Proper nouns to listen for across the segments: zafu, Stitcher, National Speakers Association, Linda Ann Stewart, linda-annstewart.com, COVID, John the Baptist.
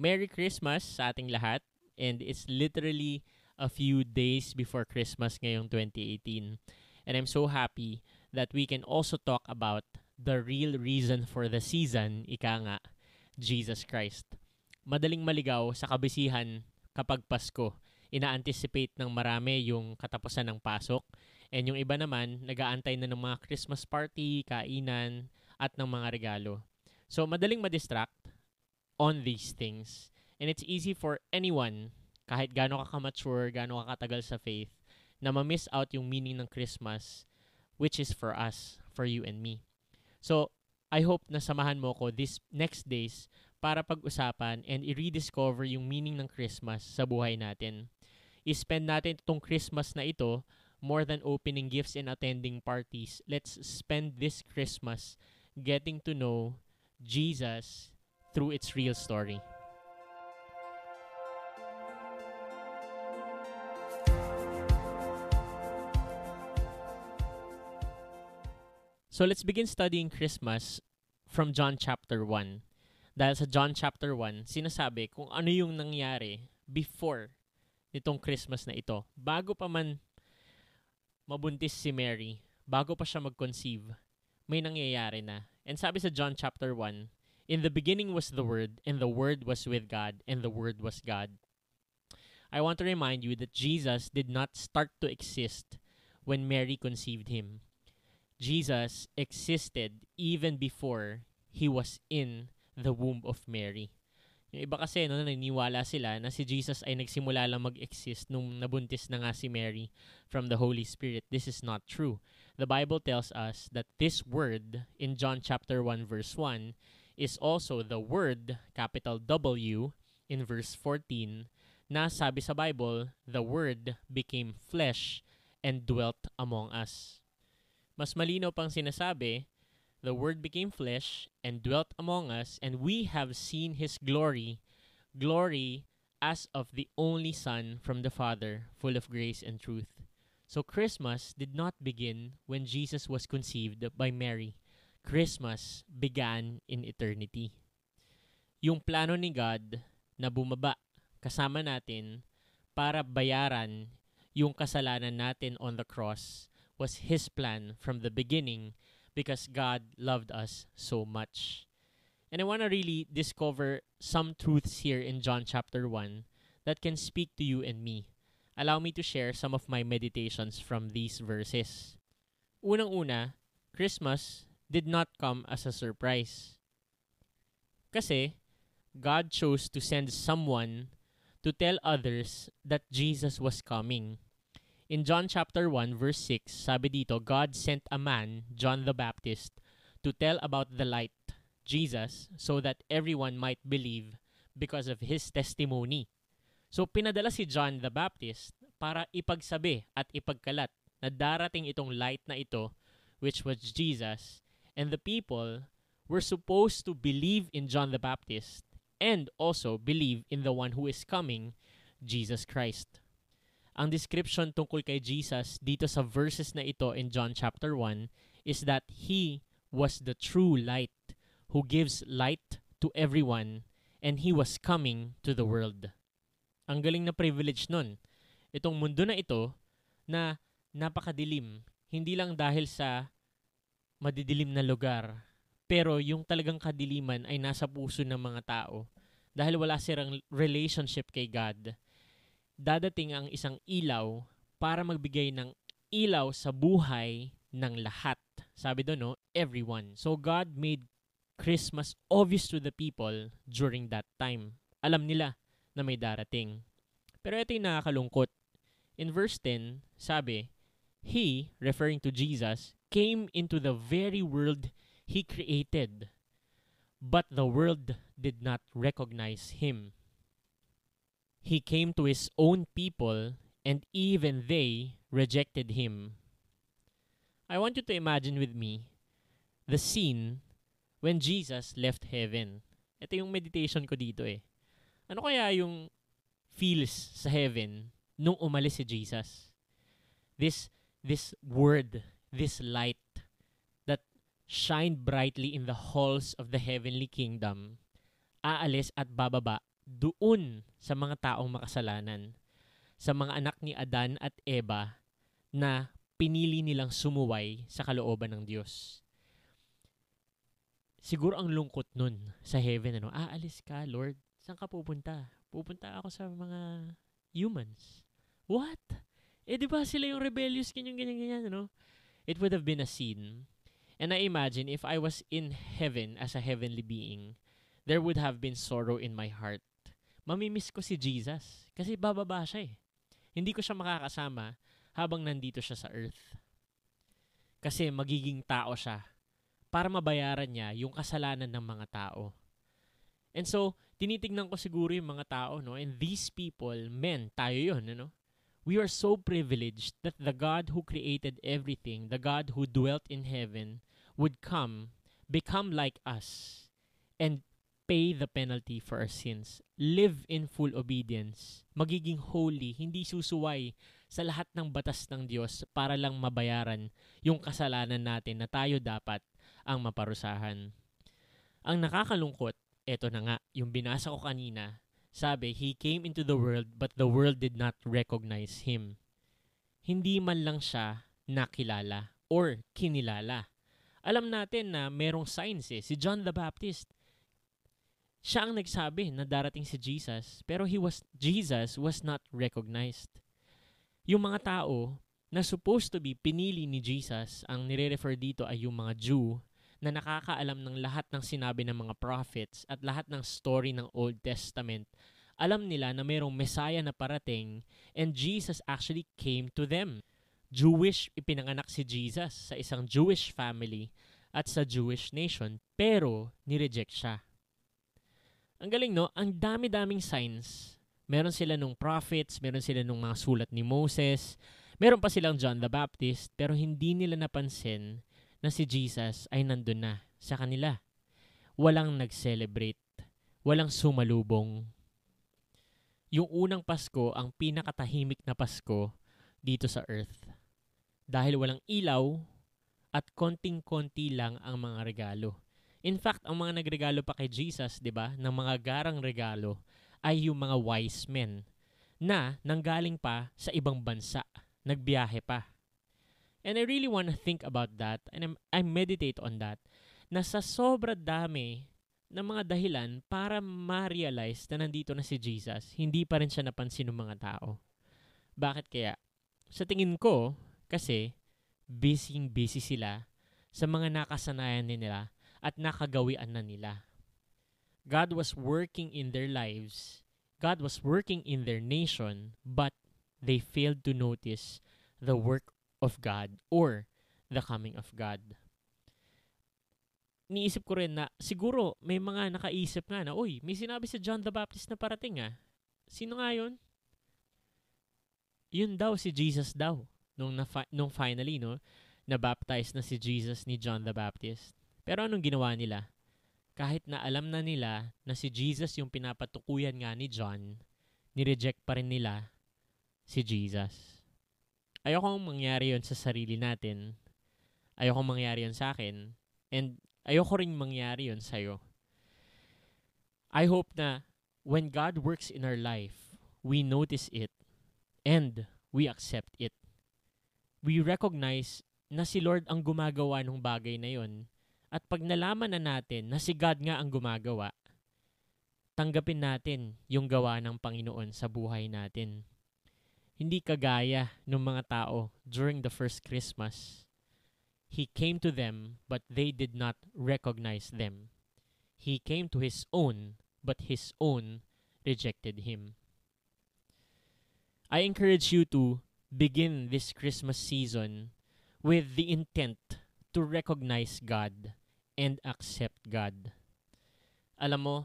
Merry Christmas sa ating lahat. And it's literally a few days before Christmas ngayong 2018. And I'm so happy that we can also talk about the real reason for the season, ika nga, Jesus Christ. Madaling maligaw sa kabisihan kapag Pasko. Ina-anticipate ng marami yung katapusan ng pasok. And yung iba naman, nag-aantay na ng mga Christmas party, kainan, at ng mga regalo. So madaling madistract on these things. And it's easy for anyone, kahit gaano ka mature, gaano ka katagal sa faith, na ma-miss out yung meaning ng Christmas, which is for us, for you and me. So, I hope na samahan mo ko these next days para pag-usapan and i-rediscover yung meaning ng Christmas sa buhay natin. I-spend natin itong Christmas na ito, more than opening gifts and attending parties, let's spend this Christmas getting to know Jesus through its real story. So let's begin studying Christmas from John chapter 1. Dahil sa John chapter 1, sinasabi kung ano yung nangyari before nitong Christmas na ito. Bago pa man mabuntis si Mary, bago pa siya mag-conceive, may nangyayari na. And sabi sa John chapter 1, "In the beginning was the Word, and the Word was with God, and the Word was God." I want to remind you that Jesus did not start to exist when Mary conceived him. Jesus existed even before he was in the womb of Mary. Yung iba kasi, no, naniniwala sila na si Jesus ay nagsimula lang mag-exist nung nabuntis na nga si Mary from the Holy Spirit. This is not true. The Bible tells us that this Word in John chapter 1 verse 1 is also the Word, capital W, in verse 14, na sabi sa Bible, "The Word became flesh and dwelt among us." Mas malinaw pang sinasabi, "The Word became flesh and dwelt among us, and we have seen His glory, glory as of the only Son from the Father, full of grace and truth." So Christmas did not begin when Jesus was conceived by Mary. Christmas began in eternity. Yung plano ni God na bumaba kasama natin para bayaran yung kasalanan natin on the cross was His plan from the beginning because God loved us so much. And I want to really discover some truths here in John chapter 1 that can speak to you and me. Allow me to share some of my meditations from these verses. Unang-una, Christmas did not come as a surprise. Kasi God chose to send someone to tell others that Jesus was coming. In John chapter 1 verse 6, sabi dito, "God sent a man, John the Baptist, to tell about the light, Jesus, so that everyone might believe because of his testimony." So pinadala si John the Baptist para ipagsabi at ipagkalat na darating itong light na ito, which was Jesus, and the people were supposed to believe in John the Baptist and also believe in the one who is coming, Jesus Christ. Ang description tungkol kay Jesus dito sa verses na ito in John chapter 1 is that He was the true light who gives light to everyone, and He was coming to the world. Ang galing na privilege nun. Itong mundo na ito na napakadilim, hindi lang dahil sa madidilim na lugar, pero yung talagang kadiliman ay nasa puso ng mga tao dahil wala silang relationship kay God. Dadating ang isang ilaw para magbigay ng ilaw sa buhay ng lahat. Sabi doon, no? Everyone. So God made Christmas obvious to the people during that time. Alam nila na may darating. Pero ito yung nakakalungkot. In verse 10, sabi, "He," referring to Jesus, "came into the very world He created, but the world did not recognize Him. He came to His own people, and even they rejected Him." I want you to imagine with me the scene when Jesus left heaven. Ito yung meditation ko dito eh. Ano kaya yung feels sa heaven nung umalis si Jesus? This word, this light that shined brightly in the halls of the heavenly kingdom, aalis at bababa doon sa mga taong makasalanan, sa mga anak ni Adan at Eva na pinili nilang sumuway sa kalooban ng Diyos. Siguro ang lungkot nun sa heaven, ano? Aalis ka, Lord. Saan ka pupunta? Pupunta ako sa mga humans. What? Eh, di ba sila yung rebellious, ganyan, ano? It would have been a sin. And I imagine if I was in heaven as a heavenly being, there would have been sorrow in my heart. Mamimiss ko si Jesus kasi bababa siya eh. Hindi ko siya makakasama habang nandito siya sa earth. Kasi magiging tao siya para mabayaran niya yung kasalanan ng mga tao. And so, tinitignan ko siguro yung mga tao, no? And these people, men, tayo yun, ano? We are so privileged that the God who created everything, the God who dwelt in heaven, would come, become like us, and pay the penalty for our sins. Live in full obedience. Magiging holy, hindi susuway sa lahat ng batas ng Diyos para lang mabayaran yung kasalanan natin na tayo dapat ang maparusahan. Ang nakakalungkot, eto na nga, yung binasa ko kanina, sabi, He came into the world but the world did not recognize Him. Hindi man lang siya nakilala or kinilala. Alam natin na merong signs eh. Si John the Baptist, siya ang nagsabi na darating si Jesus, pero Jesus was not recognized. Yung mga tao na supposed to be pinili ni Jesus, ang nire-refer dito ay yung mga Jew, na nakakaalam ng lahat ng sinabi ng mga prophets at lahat ng story ng Old Testament. Alam nila na mayroong Messiah na parating, and Jesus actually came to them. Jewish, ipinanganak si Jesus sa isang Jewish family at sa Jewish nation, pero nireject siya. Ang galing, no? Ang dami-daming signs. Meron sila nung prophets, meron sila nung mga sulat ni Moses, meron pa silang John the Baptist, pero hindi nila napansin na si Jesus ay nandun na sa kanila. Walang nag-celebrate. Walang sumalubong. Yung unang Pasko, ang pinakatahimik na Pasko dito sa earth. Dahil walang ilaw at konting-konti lang ang mga regalo. In fact, ang mga nagregalo pa kay Jesus, di ba, ng mga garang regalo ay yung mga wise men na nanggaling pa sa ibang bansa. Nagbiyahe pa. And I really want to think about that, and I meditate on that, na sa sobra dami ng mga dahilan para ma-realize na nandito na si Jesus, hindi pa rin siya napansin ng mga tao. Bakit kaya? Sa tingin ko, kasi busy sila sa mga nakasanayan nila at nakagawian na nila. God was working in their lives, God was working in their nation, but they failed to notice the work of God or the coming of God. Niisip ko rin na siguro may mga nakaisip nga na, uy, may sinabi si John the Baptist na parating ah. Sino nga yun? Yun daw, si Jesus daw. Nung finally, no, nabaptize na si Jesus ni John the Baptist. Pero anong ginawa nila? Kahit na alam na nila na si Jesus yung pinapatukuyan nga ni John, nireject pa rin nila si Jesus. Ayokong mangyari yun sa sarili natin. Ayokong mangyari yun sa akin. And ayoko rin mangyari yun sa'yo. I hope na when God works in our life, we notice it and we accept it. We recognize na si Lord ang gumagawa ng bagay na yun. At pag nalaman na natin na si God nga ang gumagawa, tanggapin natin yung gawa ng Panginoon sa buhay natin. Hindi kagaya ng mga tao during the first Christmas. He came to them, but they did not recognize them. He came to His own, but His own rejected Him. I encourage you to begin this Christmas season with the intent to recognize God and accept God. Alam mo,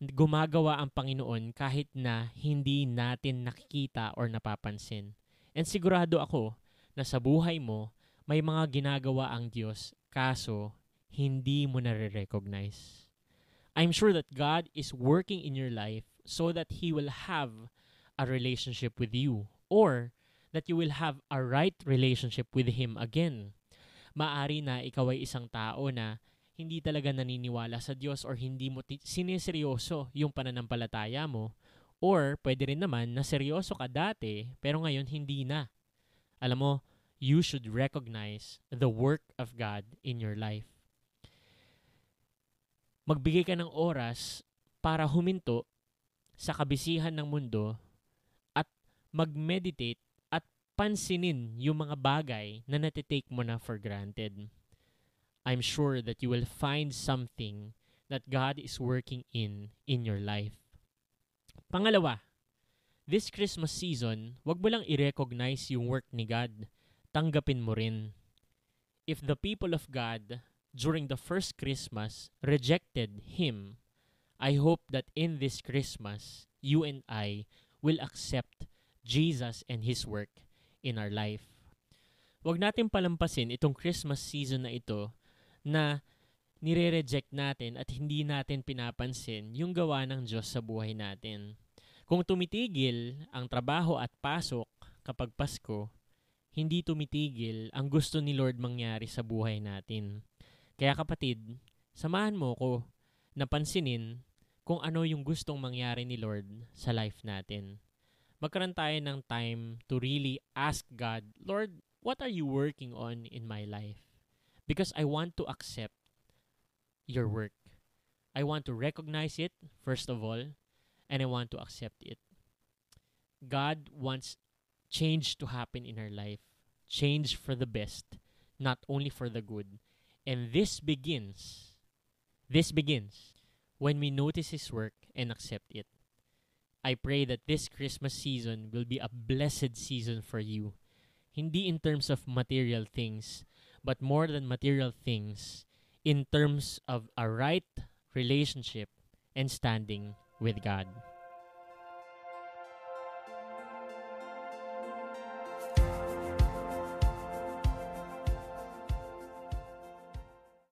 gumagawa ang Panginoon kahit na hindi natin nakikita or napapansin. And sigurado ako na sa buhay mo, may mga ginagawa ang Diyos, kaso hindi mo nare-recognize. I'm sure that God is working in your life so that He will have a relationship with you or that you will have a right relationship with Him again. Maari na ikaw ay isang tao na hindi talaga naniniwala sa Diyos or hindi mo siniseryoso yung pananampalataya mo, or pwede rin naman na seryoso ka dati pero ngayon hindi na. Alam mo, you should recognize the work of God in your life. Magbigay ka ng oras para huminto sa kabisihan ng mundo at mag-meditate at pansinin yung mga bagay na natitake mo na for granted. I'm sure that you will find something that God is working in your life. Pangalawa, this Christmas season, wag mo lang i-recognize yung work ni God. Tanggapin mo rin. If the people of God during the first Christmas rejected Him, I hope that in this Christmas, you and I will accept Jesus and His work in our life. Huwag natin palampasin itong Christmas season na ito na nire-reject natin at hindi natin pinapansin yung gawa ng Diyos sa buhay natin. Kung tumitigil ang trabaho at pasok kapag Pasko, hindi tumitigil ang gusto ni Lord mangyari sa buhay natin. Kaya kapatid, samahan mo ko na pansinin kung ano yung gustong mangyari ni Lord sa life natin. Magkaroon tayo ng time to really ask God, Lord, what are you working on in my life? Because I want to accept your work. I want to recognize it, first of all, and I want to accept it. God wants change to happen in our life. Change for the best, not only for the good. And this begins when we notice His work and accept it. I pray that this Christmas season will be a blessed season for you. Hindi in terms of material things, but more than material things, in terms of a right relationship and standing with God.